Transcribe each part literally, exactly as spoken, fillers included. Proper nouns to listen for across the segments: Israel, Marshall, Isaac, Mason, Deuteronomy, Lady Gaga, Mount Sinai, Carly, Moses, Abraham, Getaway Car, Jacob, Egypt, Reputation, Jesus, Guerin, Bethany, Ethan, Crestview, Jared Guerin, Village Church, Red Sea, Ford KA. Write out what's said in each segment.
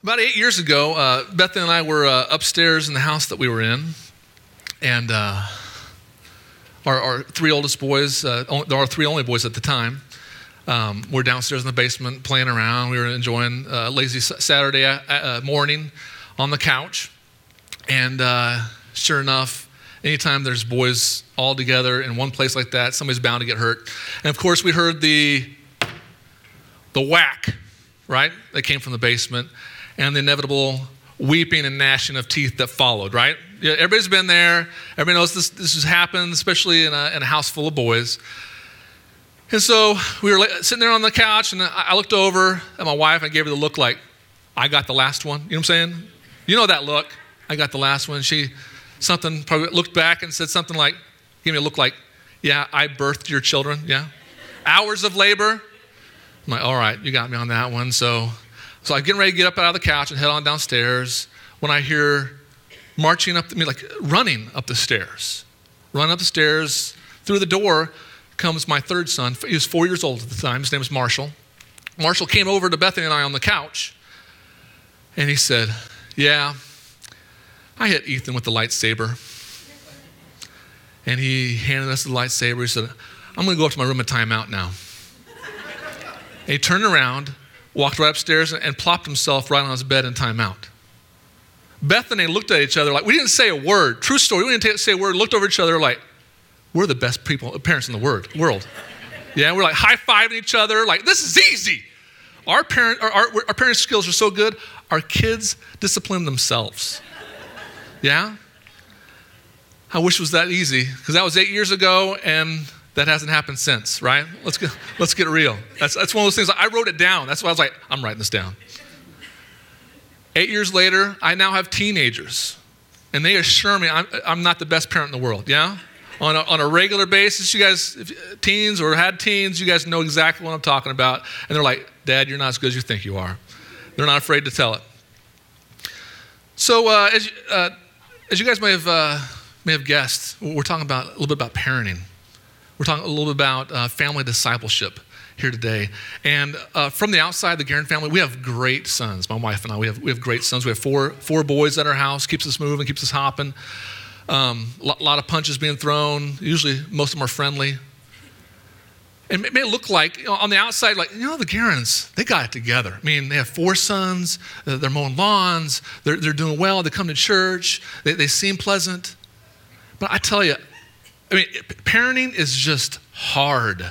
About eight years ago, uh, Bethany and I were uh, upstairs in the house that we were in, and uh, our, our three oldest boys, uh, only, our three only boys at the time, um, were downstairs in the basement playing around. We were enjoying a lazy Saturday uh, morning on the couch, and uh, sure enough, anytime there's boys all together in one place like that, somebody's bound to get hurt. And of course, we heard the the whack, right? That came from the basement. And the inevitable weeping and gnashing of teeth that followed, right? Yeah, everybody's been there. Everybody knows this This has happened, especially in a, in a house full of boys. And so we were sitting there on the couch, and I looked over at my wife and gave her the look like, I got the last one. You know what I'm saying? You know that look. I got the last one. She something probably looked back and said something like, gave me a look like, yeah, I birthed your children, yeah? Hours of labor. I'm like, all right, you got me on that one, so... So I'm getting ready to get up out of the couch and head on downstairs when I hear marching up, I mean, like running up the stairs. Running up the stairs, through the door comes my third son. He was four years old at the time. His name was Marshall. Marshall came over to Bethany and I on the couch, and he said, yeah, I hit Ethan with the lightsaber. And he handed us the lightsaber. He said, I'm going to go up to my room and time out now. And he turned around, walked right upstairs and plopped himself right on his bed in timeout. Bethany looked at each other like, we didn't say a word. True story, we didn't say a word. Looked over at each other like, we're the best people, parents in the word, world. Yeah, we're like high-fiving each other like, this is easy. Our parent, our, our, our parenting skills are so good, our kids discipline themselves. Yeah? I wish it was that easy, because that was eight years ago, and... that hasn't happened since, right? Let's get, let's get real. That's, that's one of those things. I wrote it down. That's why I was like, I'm writing this down. Eight years later, I now have teenagers, and they assure me I'm, I'm not the best parent in the world, yeah? On a, on a regular basis, you guys, if, teens or had teens, you guys know exactly what I'm talking about, and they're like, Dad, you're not as good as you think you are. They're not afraid to tell it. So uh, as, you, uh, as you guys may have, uh, may have guessed, we're talking about a little bit about parenting. We're talking a little bit about uh, family discipleship here today. And uh, from the outside, the Guerin family, we have great sons. My wife and I, we have we have great sons. We have four four boys at our house. Keeps us moving, keeps us hopping. A um, lot, lot of punches being thrown. Usually, most of them are friendly. And it may look like, you know, on the outside, like, you know, the Guerins, they got it together. I mean, they have four sons. They're mowing lawns. They're, they're doing well. They come to church. They, they seem pleasant. But I tell you, I mean, parenting is just hard.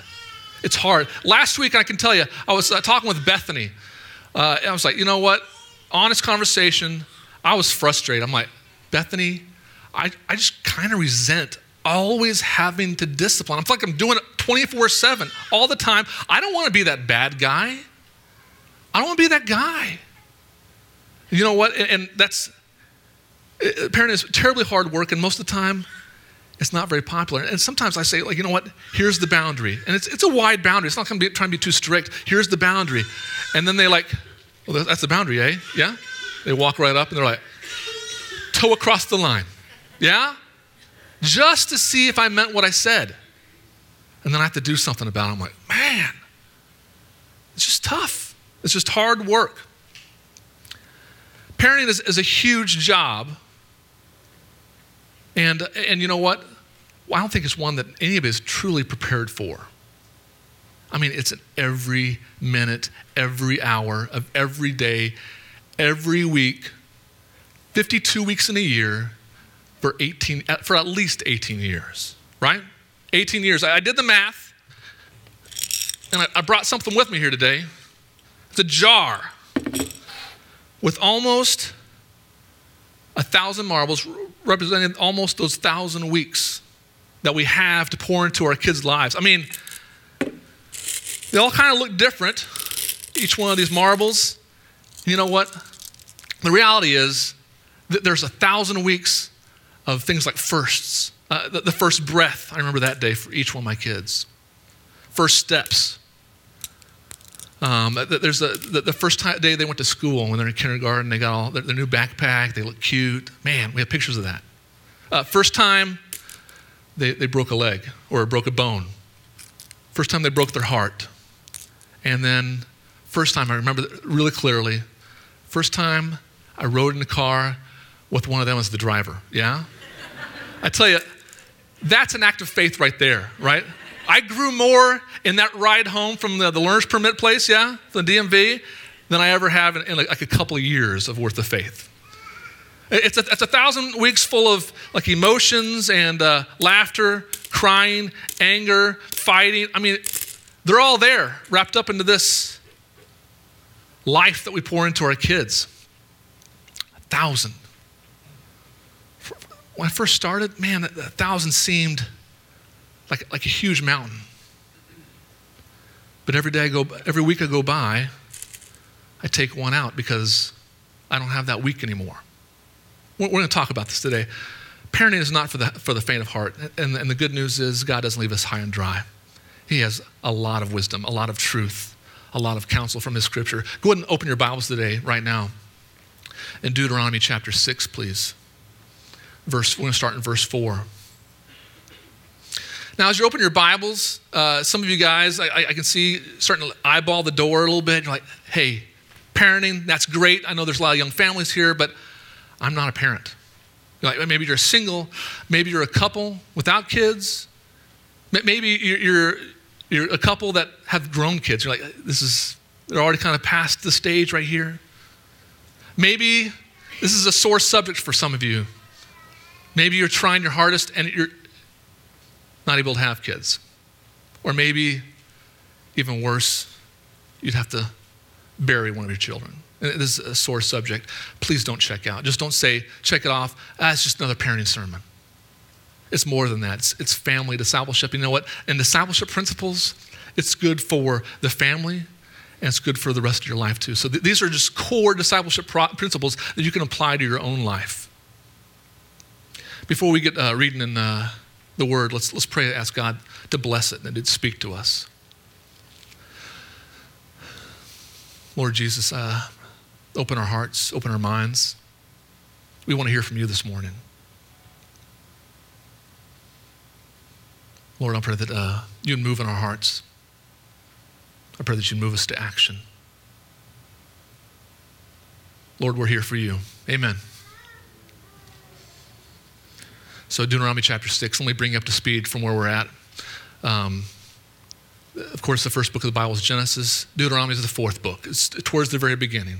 It's hard. Last week, I can tell you, I was uh, talking with Bethany. Uh, and I was like, you know what? Honest conversation. I was frustrated. I'm like, Bethany, I, I just kind of resent always having to discipline. I'm like, I'm doing it twenty-four seven all the time. I don't want to be that bad guy. I don't want to be that guy. You know what? And, and that's, it, parenting is terribly hard work, and most of the time, it's not very popular. And sometimes I say, like, you know what? Here's the boundary. And it's it's a wide boundary. It's not going to be trying to be too strict. Here's the boundary. And then they like, well, that's the boundary, eh? Yeah? They walk right up and they're like, toe across the line. Yeah? Just to see if I meant what I said. And then I have to do something about it. I'm like, man, it's just tough. It's just hard work. Parenting is, is a huge job. And and you know what? Well, I don't think it's one that anybody is truly prepared for. I mean, it's an every minute, every hour of every day, every week, fifty-two weeks in a year for eighteen for at least eighteen years, right? eighteen years. I did the math, and I, I brought something with me here today. It's a jar with almost a thousand marbles, representing almost those thousand weeks that we have to pour into our kids' lives. I mean, they all kind of look different, each one of these marbles. You know what? The reality is that there's a thousand weeks of things like firsts. Uh, the, the first breath, I remember that day for each one of my kids. First steps. Um, there's a, the, the first time, day they went to school when they're in kindergarten, they got all their, their new backpack, they look cute. Man, we have pictures of that. Uh, first time they, they broke a leg or broke a bone. First time they broke their heart. And then first time, I remember really clearly, First time I rode in a car with one of them as the driver, yeah? I tell you, that's an act of faith right there, right? I grew more in that ride home from the, the learner's permit place, yeah, from the D M V, than I ever have in, in like a couple of years of worth of faith. It's a, it's a thousand weeks full of like emotions and uh, laughter, crying, anger, fighting. I mean, they're all there wrapped up into this life that we pour into our kids. A thousand. When I first started, man, a thousand seemed like like a huge mountain. But every day I go, every week I go by, I take one out because I don't have that week anymore. We're going to talk about this today. Parenting is not for the for the faint of heart. And, and the good news is God doesn't leave us high and dry. He has a lot of wisdom, a lot of truth, a lot of counsel from his scripture. Go ahead and open your Bibles today, right now. In Deuteronomy chapter six, please. Verse, we're going to start in verse four. Now, as you open your Bibles, uh, some of you guys, I, I can see starting to eyeball the door a little bit. You're like, hey, parenting, that's great. I know there's a lot of young families here, but I'm not a parent. You're like, maybe you're single, maybe you're a couple without kids, maybe you're, you're you're a couple that have grown kids. You're like, this is, they're already kind of past the stage right here. Maybe this is a sore subject for some of you. Maybe you're trying your hardest and you're not able to have kids. Or maybe, even worse, you'd have to bury one of your children. And this is a sore subject. Please don't check out. Just don't say, check it off. Ah, it's just another parenting sermon. It's more than that. It's, it's family discipleship. You know what? And discipleship principles, it's good for the family and it's good for the rest of your life too. So th- these are just core discipleship pro- principles that you can apply to your own life. Before we get uh, reading in uh, the Word, let's let's pray and ask God to bless it and that it'd speak to us. Lord Jesus, uh, open our hearts, open our minds. We want to hear from you this morning. Lord, I pray that uh, you'd move in our hearts. I pray that you'd move us to action. Lord, we're here for you. Amen. So Deuteronomy chapter six, let me bring you up to speed from where we're at. Um, of course, the first book of the Bible is Genesis. Deuteronomy is the fourth book. It's towards the very beginning.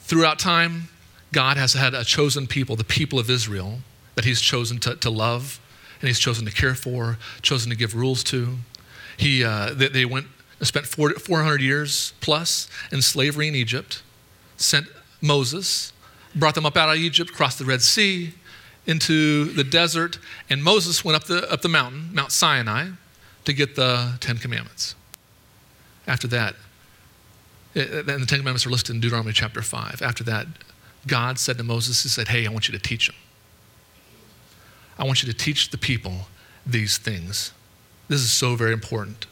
Throughout time, God has had a chosen people, the people of Israel, that he's chosen to, to love, and he's chosen to care for, chosen to give rules to. He uh, they, they went and spent four hundred years plus in slavery in Egypt, sent Moses, brought them up out of Egypt, crossed the Red Sea, into the desert, and Moses went up the up the mountain, Mount Sinai, to get the Ten Commandments. After that, it, and the Ten Commandments are listed in Deuteronomy chapter five. After that, God said to Moses, he said, hey, I want you to teach them. I want you to teach the people these things. This is so very important.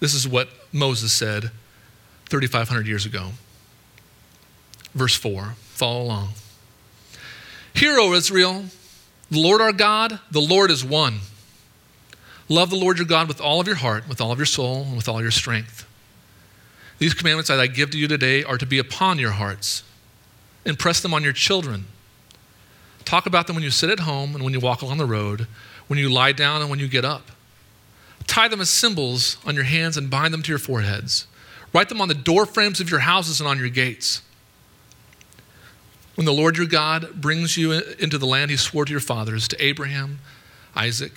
This is what Moses said thirty-five hundred years ago. Verse four, follow along. Hear, O Israel, the Lord our God, the Lord is one. Love the Lord your God with all of your heart, with all of your soul, and with all your strength. These commandments that I give to you today are to be upon your hearts. Impress them on your children. Talk about them when you sit at home and when you walk along the road, when you lie down and when you get up. Tie them as symbols on your hands and bind them to your foreheads. Write them on the door frames of your houses and on your gates. When the Lord your God brings you into the land he swore to your fathers, to Abraham, Isaac,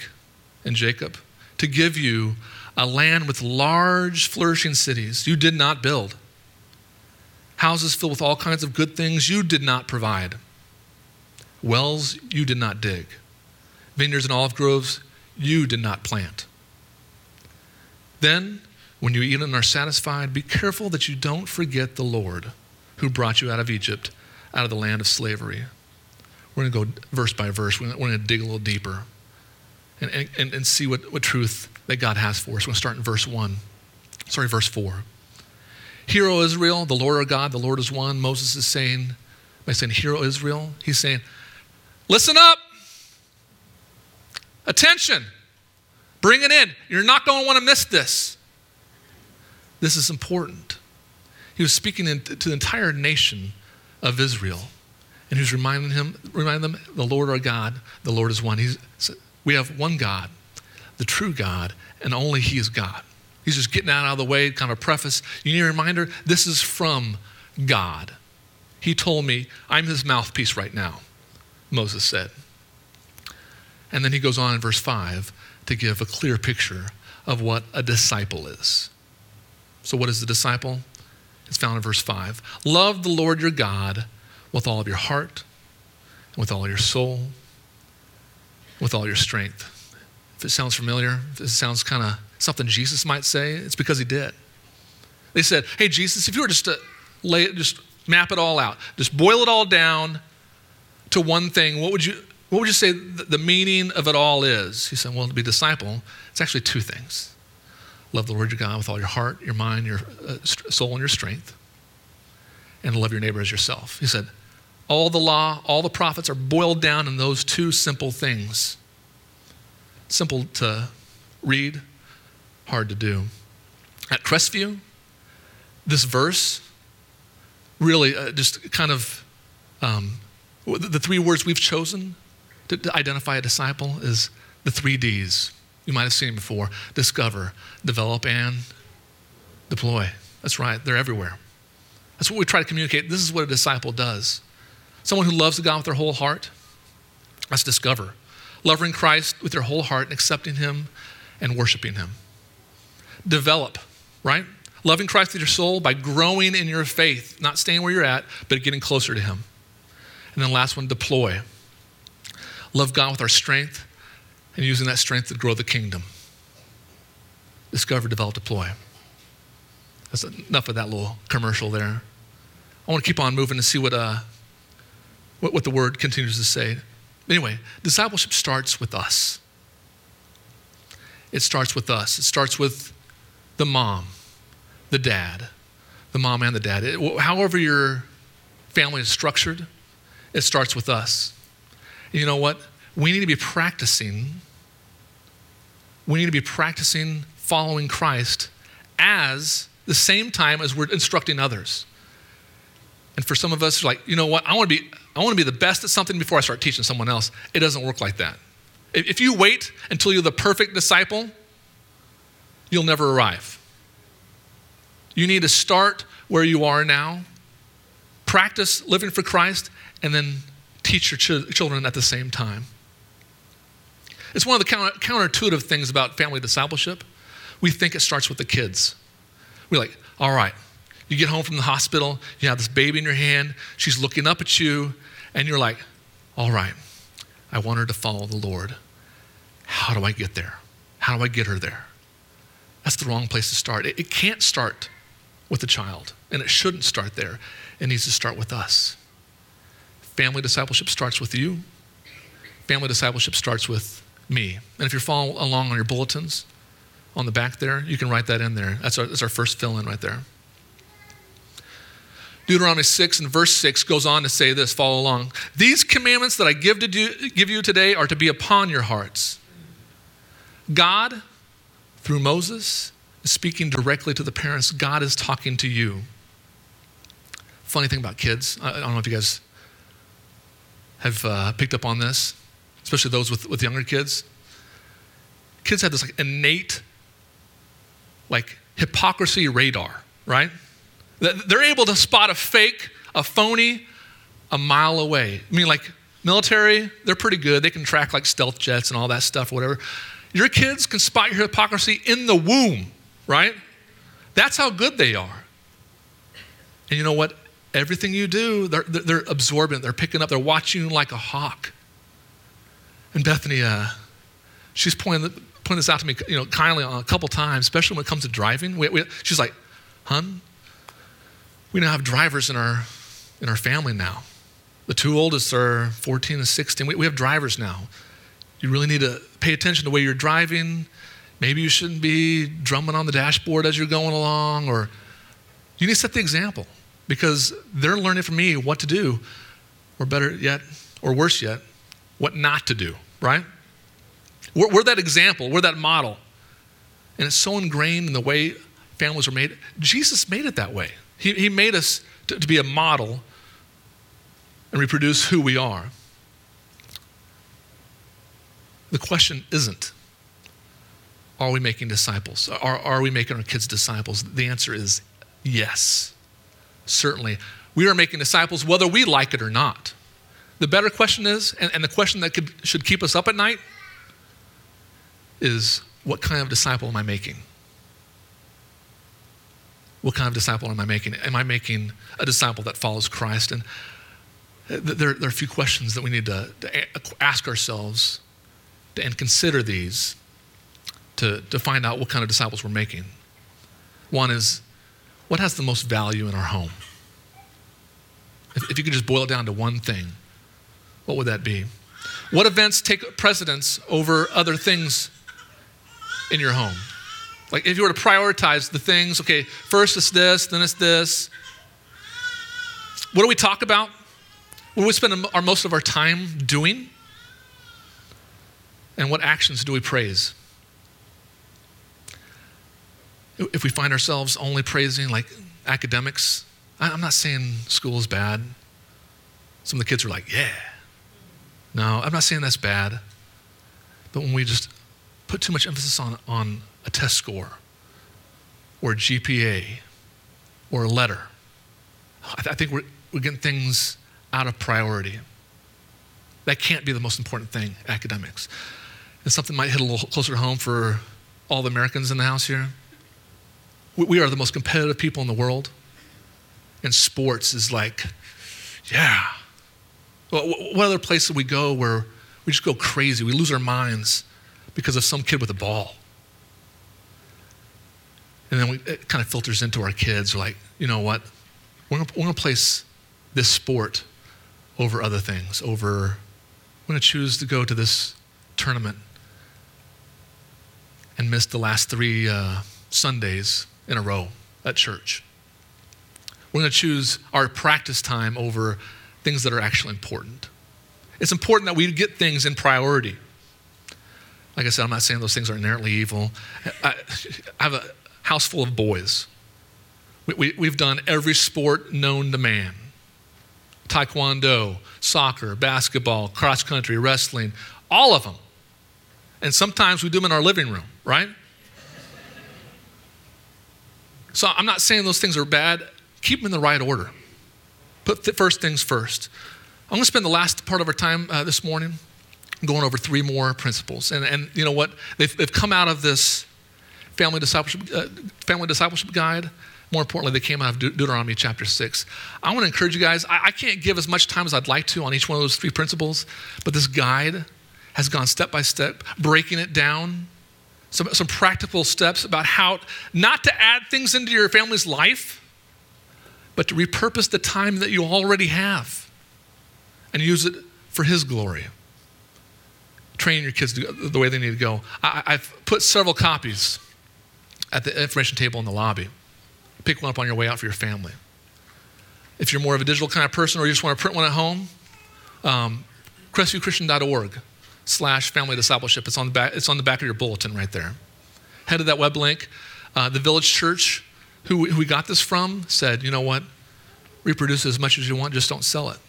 and Jacob, to give you a land with large flourishing cities you did not build, houses filled with all kinds of good things you did not provide, wells you did not dig, vineyards and olive groves you did not plant. Then, when you eat and are satisfied, be careful that you don't forget the Lord who brought you out of Egypt, out of the land of slavery. We're going to go verse by verse. We're going to dig a little deeper and, and, and see what, what truth that God has for us. We're going to start in verse one. Sorry, verse four. Hear, O Israel, the Lord our God, the Lord is one. Moses is saying, by saying, hear, O Israel, he's saying, listen up. Attention. Bring it in. You're not going to want to miss this. This is important. He was speaking to the entire nation of Israel, and he was reminding him, reminding them, the Lord our God, the Lord is one. He's, we have one God, the true God, and only he is God. He's just getting that out of the way, kind of preface. You need a reminder, this is from God. He told me, I'm his mouthpiece right now, Moses said. And then he goes on in verse five to give a clear picture of what a disciple is. So what is the disciple? It's found in verse five. Love the Lord your God with all of your heart, with all your soul, with all your strength. If it sounds familiar, if it sounds kind of something Jesus might say, it's because he did. They said, hey, Jesus, if you were just to lay it, just map it all out, just boil it all down to one thing, what would you what would you say the meaning of it all is? He said, well, to be a disciple, it's actually two things. Love the Lord your God with all your heart, your mind, your uh, soul, and your strength. And love your neighbor as yourself. He said, all the law, all the prophets are boiled down in those two simple things. Simple to read, hard to do. At Crestview, this verse really uh, just kind of, um, the three words we've chosen to, to identify a disciple is the three D's. You might have seen before. Discover, develop, and deploy. That's right, they're everywhere. That's what we try to communicate. This is what a disciple does. Someone who loves God with their whole heart, that's discover. Loving Christ with their whole heart and accepting him and worshiping him. Develop, right? Loving Christ with your soul by growing in your faith, not staying where you're at, but getting closer to him. And then last one, deploy. Love God with our strength and using that strength to grow the kingdom. Discover, develop, deploy. That's enough of that little commercial there. I want to keep on moving and see what uh, what, what the word continues to say. Anyway, discipleship starts with us. It starts with us. It starts with the mom, the dad, the mom and the dad. It, however your family is structured, it starts with us. And you know what? We need to be practicing, we need to be practicing following Christ as the same time as we're instructing others. And for some of us, like, you know what? I want to be I want to be the best at something before I start teaching someone else. It doesn't work like that. If you wait until you're the perfect disciple, you'll never arrive. You need to start where you are now, practice living for Christ, and then teach your ch- children at the same time. It's one of the counter- counterintuitive things about family discipleship. We think it starts with the kids. We're like, all right, you get home from the hospital, you have this baby in your hand, she's looking up at you, and you're like, all right, I want her to follow the Lord. How do I get there? How do I get her there? That's the wrong place to start. It, it can't start with the child, and it shouldn't start there. It needs to start with us. Family discipleship starts with you. Family discipleship starts with me. And if you're following along on your bulletins, on the back there, you can write that in there. That's our, that's our first fill-in right there. Deuteronomy six and verse six goes on to say this, follow along. These commandments that I give to do, give you today are to be upon your hearts. God, through Moses, is speaking directly to the parents. God is talking to you. Funny thing about kids, I, I don't know if you guys have uh, picked up on this, especially those with, with younger kids. Kids have this like innate like hypocrisy radar, right? They're able to spot a fake, a phony, a mile away. I mean, like military, they're pretty good. They can track like stealth jets and all that stuff, whatever. Your kids can spot your hypocrisy in the womb, right? That's how good they are. And you know what? Everything you do, they're, they're absorbent. They're picking up. They're watching you like a hawk. And Bethany, uh, she's pointing the Point this out to me, you know, kindly a couple times, especially when it comes to driving. We, we, she's like, "Hun, we now have drivers in our in our family now. The two oldest are fourteen and sixteen. We, we have drivers now. You really need to pay attention to the way you're driving. Maybe you shouldn't be drumming on the dashboard as you're going along, or you need to set the example because they're learning from me what to do, or better yet, or worse yet, what not to do. Right." We're, we're that example. We're that model. And it's so ingrained in the way families are made. Jesus made it that way. He, he made us to, to be a model and reproduce who we are. The question isn't, are we making disciples? Are, are we making our kids disciples? The answer is yes, certainly. We are making disciples whether we like it or not. The better question is, and, and the question that could, should keep us up at night is, what kind of disciple am I making? What kind of disciple am I making? Am I making a disciple that follows Christ? And there, there are a few questions that we need to, to ask ourselves to, and consider these to, to find out what kind of disciples we're making. One is, what has the most value in our home? If, if you could just boil it down to one thing, what would that be? What events take precedence over other things in your home? Like if you were to prioritize the things, okay, first it's this, then it's this. What do we talk about? What do we spend our, most of our time doing? And what actions do we praise? If we find ourselves only praising like academics, I'm not saying school is bad. Some of the kids are like, yeah. No, I'm not saying that's bad. But when we just put too much emphasis on, on a test score or a G P A or a letter, I, th- I think we're, we're getting things out of priority. That can't be the most important thing, academics. And something might hit a little closer to home for all the Americans in the house here. We, we are the most competitive people in the world. And sports is like, yeah. Well, what other place do we go where we just go crazy? We lose our minds because of some kid with a ball. And then we, it kind of filters into our kids. We're like, you know what? We're gonna, we're gonna place this sport over other things. Over, we're gonna choose to go to this tournament and miss the last three uh, Sundays in a row at church. We're gonna choose our practice time over things that are actually important. It's important that we get things in priority. Like I said, I'm not saying those things are inherently evil. I, I have a house full of boys. We, we, we've done every sport known to man. Taekwondo, soccer, basketball, cross country, wrestling, all of them. And sometimes we do them in our living room, right? So I'm not saying those things are bad. Keep them in the right order. Put th- first things first. I'm going to spend the last part of our time uh, this morning going over three more principles. And, and you know what? They've, they've come out of this family discipleship, uh, family discipleship guide. More importantly, they came out of De- Deuteronomy chapter six. I want to encourage you guys. I, I can't give as much time as I'd like to on each one of those three principles, but this guide has gone step by step, breaking it down. Some, some practical steps about how not to add things into your family's life, but to repurpose the time that you already have and use it for His glory. Train your kids the way they need to go. I, I've put several copies at the information table in the lobby. Pick one up on your way out for your family. If you're more of a digital kind of person or you just want to print one at home, um, crestview christian dot org slash family discipleship. It's on the back, it's on the back of your bulletin right there. Head to that web link. Uh, the Village Church, who we got this from, said, you know what? Reproduce as much as you want, just don't sell it.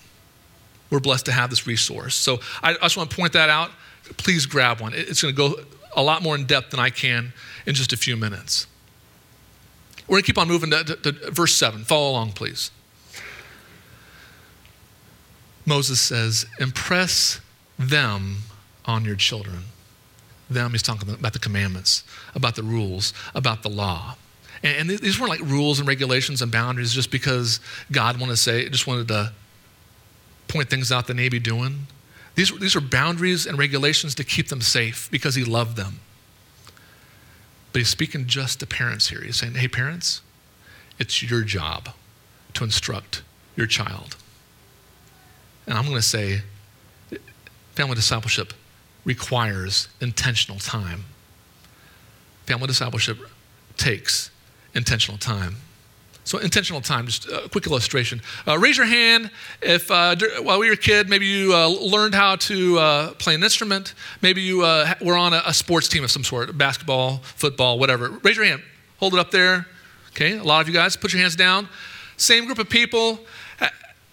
We're blessed to have this resource. So I just want to point that out. Please grab one. It's going to go a lot more in depth than I can in just a few minutes. We're going to keep on moving to, to, to verse seven. Follow along, please. Moses says, impress them on your children. Them, he's talking about the commandments, about the rules, about the law. And these weren't like rules and regulations and boundaries just because God wanted to say, just wanted to point things out that they may be doing. These, these are boundaries and regulations to keep them safe because He loved them. But He's speaking just to parents here. He's saying, hey, parents, it's your job to instruct your child. And I'm going to say, family discipleship requires intentional time. Family discipleship takes intentional time. So intentional time, just a quick illustration. Uh, raise your hand if uh, while you were a kid, maybe you uh, learned how to uh, play an instrument. Maybe you uh, were on a, a sports team of some sort, basketball, football, whatever. Raise your hand. Hold it up there. Okay, a lot of you guys, put your hands down. same group of people.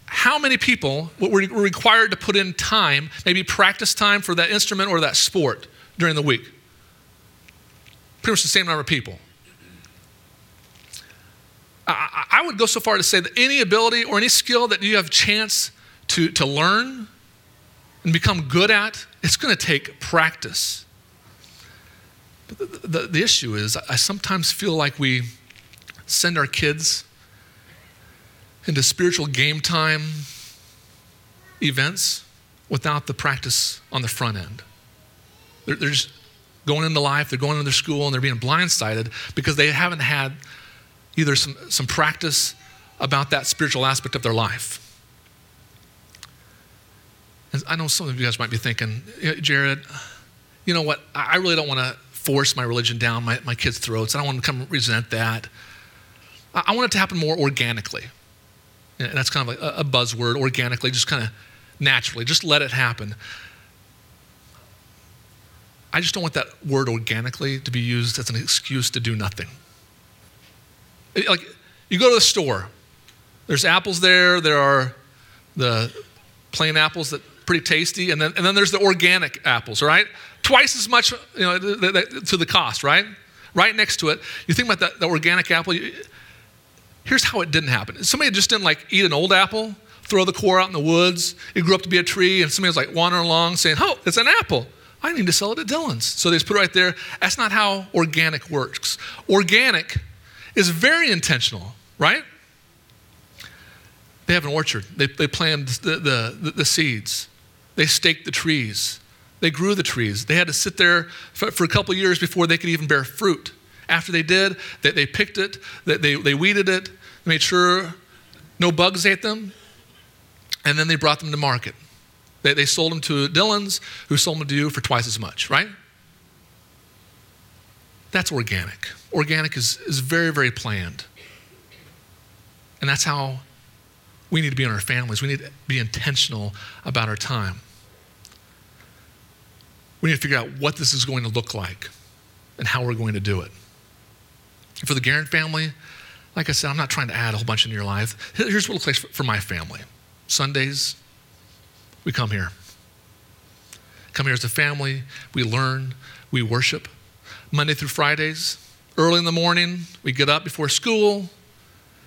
How many people were required to put in time, maybe practice time for that instrument or that sport during the week? Pretty much the same number of people. I, I would go so far to say that any ability or any skill that you have a chance to, to learn and become good at, it's going to take practice. But the, the, the issue is, I sometimes feel like we send our kids into spiritual game time events without the practice on the front end. They're, they're just going into life, they're going into their school, and they're being blindsided because they haven't had either some, some practice about that spiritual aspect of their life. And I know some of you guys might be thinking, Jared, you know what, I really don't want to force my religion down my, my kids' throats. I don't want them to come resent that. I, I want it to happen more organically. And that's kind of like a buzzword, organically, just kind of naturally. Just let it happen. I just don't want that word organically to be used as an excuse to do nothing. Like, you go to the store. There's apples there. There are the plain apples that are pretty tasty. And then, and then there's the organic apples, right? Twice as much, you know, to the cost, right? Right next to it. You think about that, the organic apple. You, Here's how it didn't happen. Somebody just didn't like eat an old apple, throw the core out in the woods. It grew up to be a tree, and somebody was like wandering along saying, oh, it's an apple. I need to sell it at Dillon's. So they just put it right there. That's not how organic works. Organic is very intentional, right? They have an orchard. They, they planted the, the, the seeds. They staked the trees. They grew the trees. They had to sit there for, for a couple of years before they could even bear fruit. After they did, they, they picked it, they, they, they weeded it, they made sure no bugs ate them, and then they brought them to market. They, they sold them to Dillon's, who sold them to you for twice as much, right? That's organic. Organic is, is very, very planned. And that's how we need to be in our families. We need to be intentional about our time. We need to figure out what this is going to look like and how we're going to do it. For the Guerin family, like I said, I'm not trying to add a whole bunch into your life. Here's what it looks like for my family. Sundays, we come here. Come here as a family. We learn. We worship. Monday through Fridays, early in the morning, we get up before school,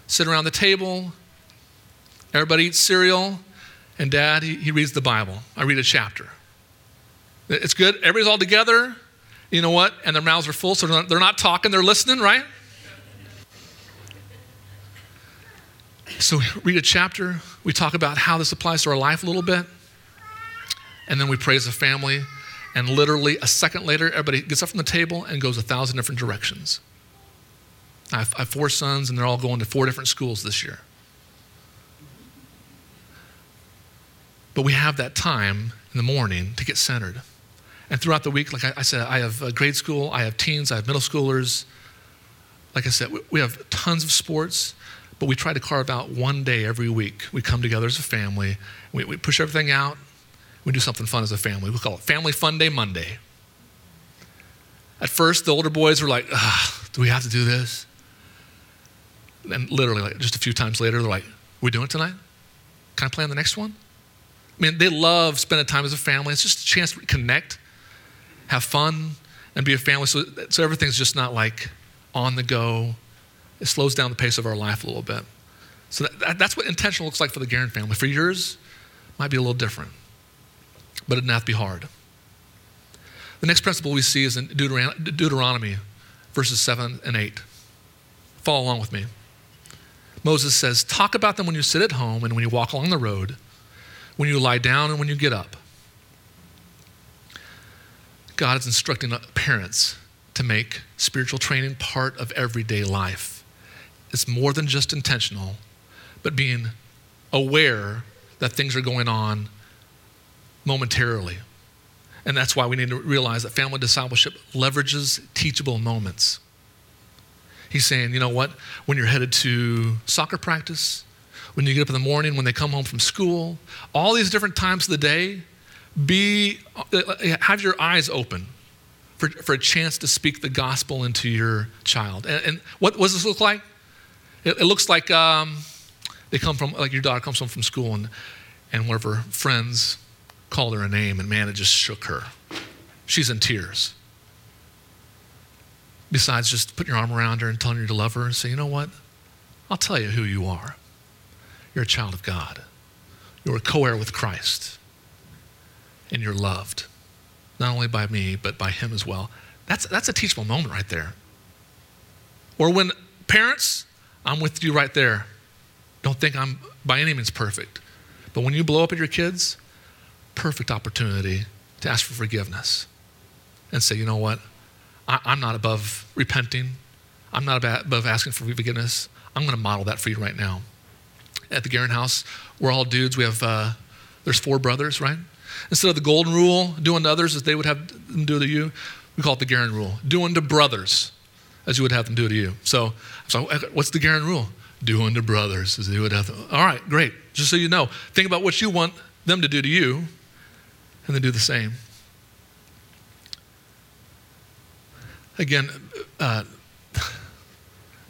sit around the table. Everybody eats cereal. And Dad, he, he reads the Bible. I read a chapter. It's good. Everybody's all together. You know what? And their mouths are full, so they're not, they're not talking, they're listening, right? So read a chapter. We talk about how this applies to our life a little bit. And then we pray as a family. And literally a second later, everybody gets up from the table and goes a thousand different directions. I have, I have four sons, and they're all going to four different schools this year. But we have that time in the morning to get centered. And throughout the week, like I said, I have grade school, I have teens, I have middle schoolers. Like I said, we have tons of sports, but we try to carve out one day every week. We come together as a family, we, we push everything out, we do something fun as a family. We call it Family Fun Day Monday. At first, the older boys were like, do we have to do this? And literally, like, just a few times later, they're like, we're doing it tonight? Can I play on the next one? I mean, they love spending time as a family. It's just a chance to connect, have fun, and be a family. So, so everything's just not like on the go. It slows down the pace of our life a little bit. So that, that, that's what intentional looks like for the Guerin family. For yours, it might be a little different, but it doesn't have to be hard. The next principle we see is in Deuteron- Deuteronomy verses seven and eight. Follow along with me. Moses says, talk about them when you sit at home and when you walk along the road, when you lie down and when you get up. God is instructing parents to make spiritual training part of everyday life. It's more than just intentional, but being aware that things are going on momentarily. And that's why we need to realize that family discipleship leverages teachable moments. He's saying, you know what, when you're headed to soccer practice, when you get up in the morning, when they come home from school, all these different times of the day, Be, have your eyes open for, for a chance to speak the gospel into your child. And, and what, what does this look like? It, it looks like um, They come from, like your daughter comes home from school and, and one of her friends called her a name, and man, it just shook her. She's in tears. Besides just putting your arm around her and telling her to love her and say, you know what? I'll tell you who you are. You're a child of God. You're a co-heir with Christ. And you're loved, not only by me, but by him as well. That's, that's a teachable moment right there. Or when parents, I'm with you right there. Don't think I'm by any means perfect. But when you blow up at your kids, perfect opportunity to ask for forgiveness and say, you know what? I, I'm not above repenting. I'm not above asking for forgiveness. I'm gonna model that for you right now. At the Guerin house, we're all dudes. We have, uh, there's four brothers, right? Instead of the golden rule, do unto others as they would have them do to you, we call it the Guerin rule. Do unto brothers as you would have them do to you. So, so what's the Guerin rule? Do unto brothers as they would have them. All right, great. Just so you know, think about what you want them to do to you and then do the same. Again, uh,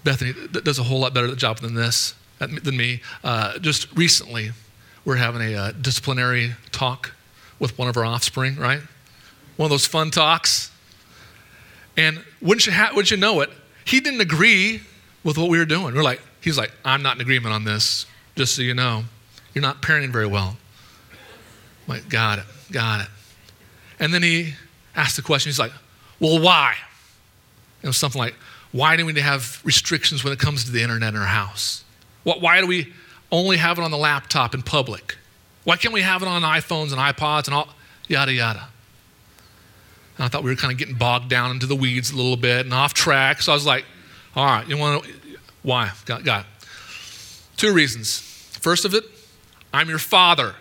Bethany does a whole lot better job than this, than me. Uh, just recently, we're having a uh, disciplinary talk with one of our offspring, right? One of those fun talks. And wouldn't you, ha- wouldn't you know it, he didn't agree with what we were doing. We're like, he's like, I'm not in agreement on this, just so you know. You're not parenting very well. I'm like, got it, got it. And then he asked the question, he's like, well, why? It was something like, why do we need to have restrictions when it comes to the internet in our house? Why do we only have it on the laptop in public? Why can't we have it on iPhones and iPods and all, yada, yada. And I thought we were kind of getting bogged down into the weeds a little bit and off track. So I was like, all right, you want to, why? Got, got it. Two reasons. First of it, I'm your father.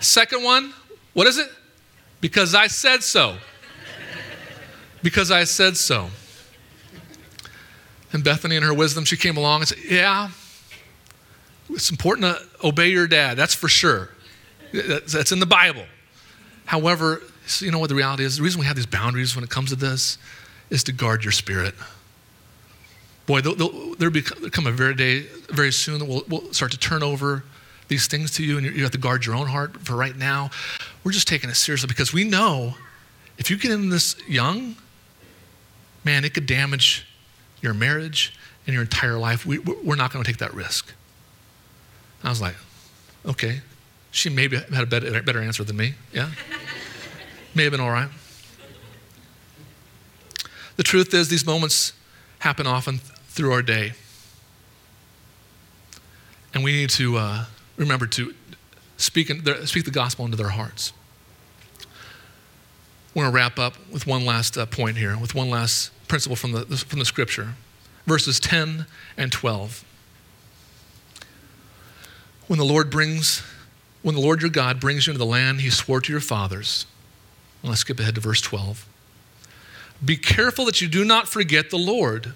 Second one, what is it? Because I said so. Because I said so. And Bethany, in her wisdom, she came along and said, yeah, it's important to obey your dad. That's for sure. That's in the Bible. However, you know what the reality is? The reason we have these boundaries when it comes to this is to guard your spirit. Boy, there'll come a very day, very soon that we'll, we'll start to turn over these things to you, and you have to guard your own heart. But for right now, we're just taking it seriously because we know if you get in this young, man, it could damage your marriage and your entire life. We, we're not going to take that risk. I was like, okay. She maybe had a better, better answer than me, yeah? May have been all right. The truth is these moments happen often th- through our day. And we need to uh, remember to speak, in their, speak the gospel into their hearts. I want to wrap up with one last uh, point here, with one last principle from the, from the scripture. Verses ten and twelve. When the Lord brings, when the Lord your God brings you into the land he swore to your fathers. And let's skip ahead to verse twelve. Be careful that you do not forget the Lord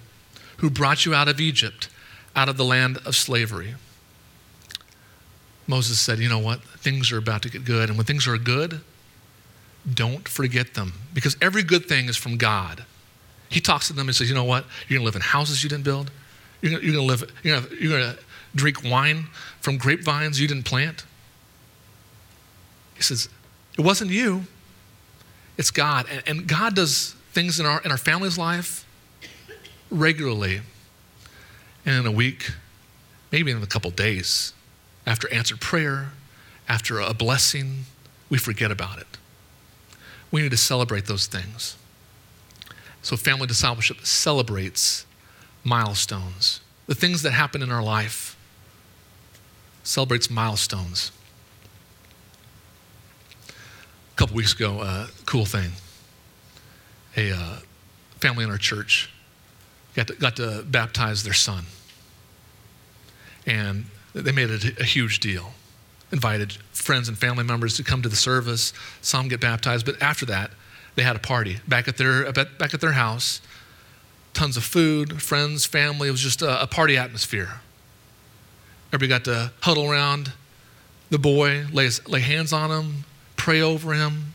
who brought you out of Egypt, out of the land of slavery. Moses said, you know what? Things are about to get good. And when things are good, don't forget them. Because every good thing is from God. He talks to them and says, you know what? You're going to live in houses you didn't build. You're going to, you're going to live, you're going to, you're going to drink wine from grapevines you didn't plant. He says, it wasn't you, it's God. And, and God does things in our in our family's life regularly. And in a week, maybe in a couple days, after answered prayer, after a blessing, we forget about it. We need to celebrate those things. So family discipleship celebrates milestones. The things that happen in our life celebrates milestones. A couple weeks ago, a uh, cool thing. A uh, family in our church got to, got to baptize their son. And they made it a huge deal. Invited friends and family members to come to the service. Some get baptized, but after that, they had a party back at their back at their house. Tons of food, friends, family. It was just a, a party atmosphere. Everybody got to huddle around the boy, lay, lay hands on him, pray over him.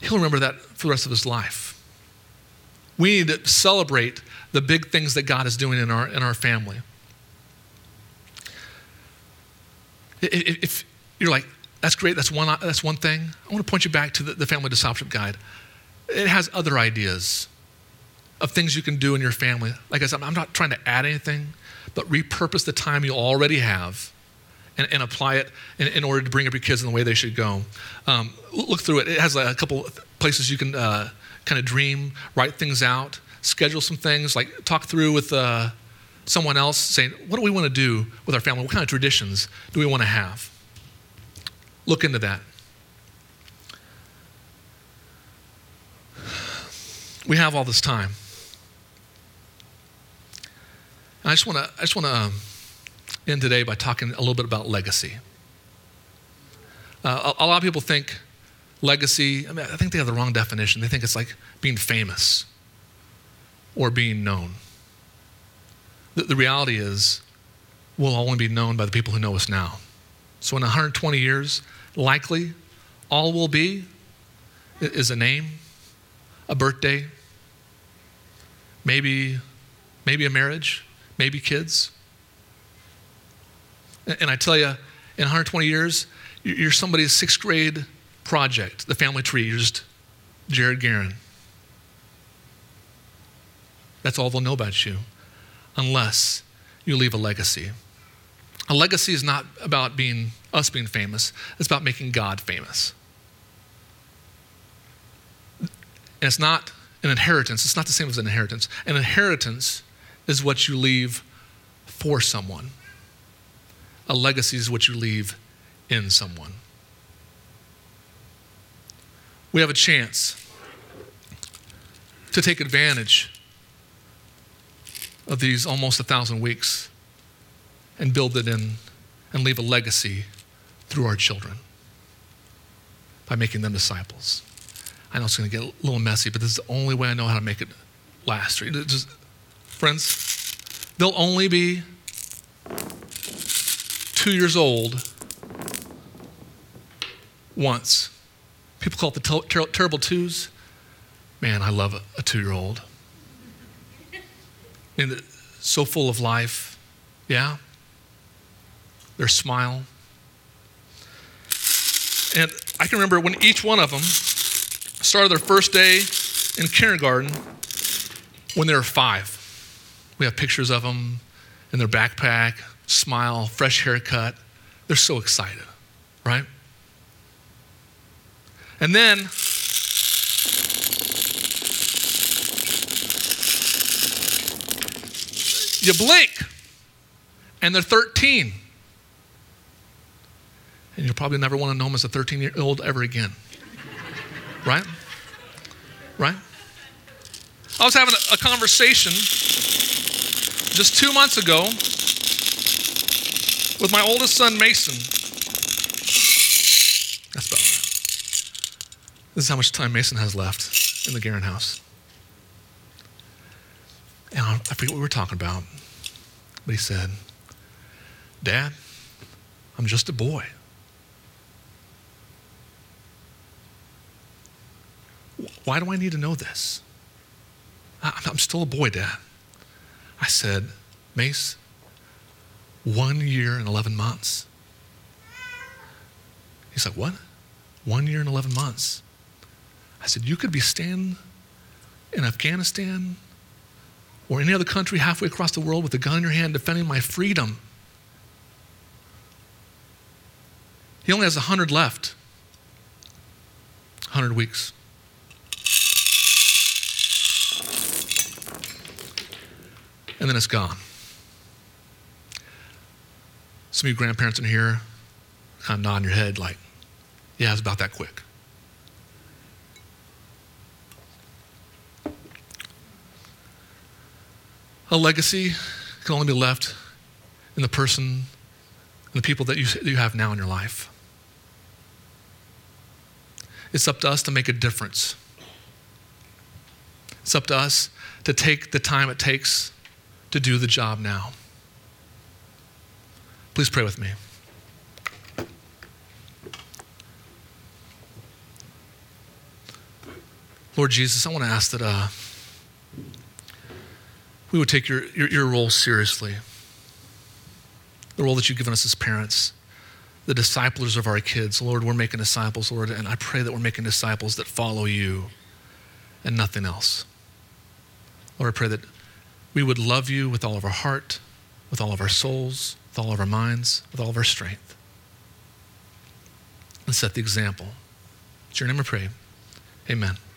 He'll remember that for the rest of his life. We need to celebrate the big things that God is doing in our in our family. If you're like, that's great, that's one, that's one thing, I want to point you back to the, the Family Discipleship Guide. It has other ideas of things you can do in your family. Like I said, I'm not trying to add anything, but repurpose the time you already have and, and apply it in, in order to bring up your kids in the way they should go. Um, look through it. It has a couple places you can uh, kind of dream, write things out, schedule some things, like talk through with uh, someone else saying, what do we want to do with our family? What kind of traditions do we want to have? Look into that. We have all this time. And I just want to I just want to end today by talking a little bit about legacy. Uh, a, a lot of people think legacy, I mean, I think they have the wrong definition. They think it's like being famous or being known. The, the reality is we'll only be known by the people who know us now. So in one hundred twenty years, likely all we'll be is a name, a birthday, maybe maybe a marriage, maybe kids. And I tell you, in one hundred twenty years, you're somebody's sixth grade project, the family tree, you're just Jared Guerin. That's all they'll know about you, unless you leave a legacy. A legacy is not about being us being famous, it's about making God famous. And it's not an inheritance. It's not the same as an inheritance. An inheritance is what you leave for someone. A legacy is what you leave in someone. We have a chance to take advantage of these almost a thousand weeks and build it in and leave a legacy through our children by making them disciples. I know it's going to get a little messy, but this is the only way I know how to make it last. Just, friends, they'll only be two years old once. People call it the ter- ter- terrible twos. Man, I love a, a two-year-old. And so full of life, yeah? Their smile. And I can remember when each one of them started their first day in kindergarten when they were five. We have pictures of them in their backpack, smile, fresh haircut. They're so excited, right? And then you blink and they're thirteen. And you'll probably never want to know them as a thirteen-year-old ever again. Right? Right? I was having a, a conversation just two months ago with my oldest son, Mason. That's about right. This is how much time Mason has left in the Guerin house. And I, I forget what we were talking about, but he said, Dad, I'm just a boy. Why do I need to know this? I'm still a boy, Dad. I said, Mace, one year and eleven months. He's like, what? One year and eleven months. I said, you could be standing in Afghanistan or any other country halfway across the world with a gun in your hand defending my freedom. He only has one hundred left. one hundred weeks. And then it's gone. Some of you grandparents in here kind of nodding your head like, yeah, it's about that quick. A legacy can only be left in the person and the people that you, that you have now in your life. It's up to us to make a difference. It's up to us to take the time it takes to do the job now. Please pray with me. Lord Jesus, I want to ask that uh, we would take your, your, your role seriously, the role that you've given us as parents, the disciplers of our kids. Lord, we're making disciples, Lord, and I pray that we're making disciples that follow you and nothing else. Lord, I pray that we would love you with all of our heart, with all of our souls, with all of our minds, with all of our strength. And set the example. It's your name I pray. Amen.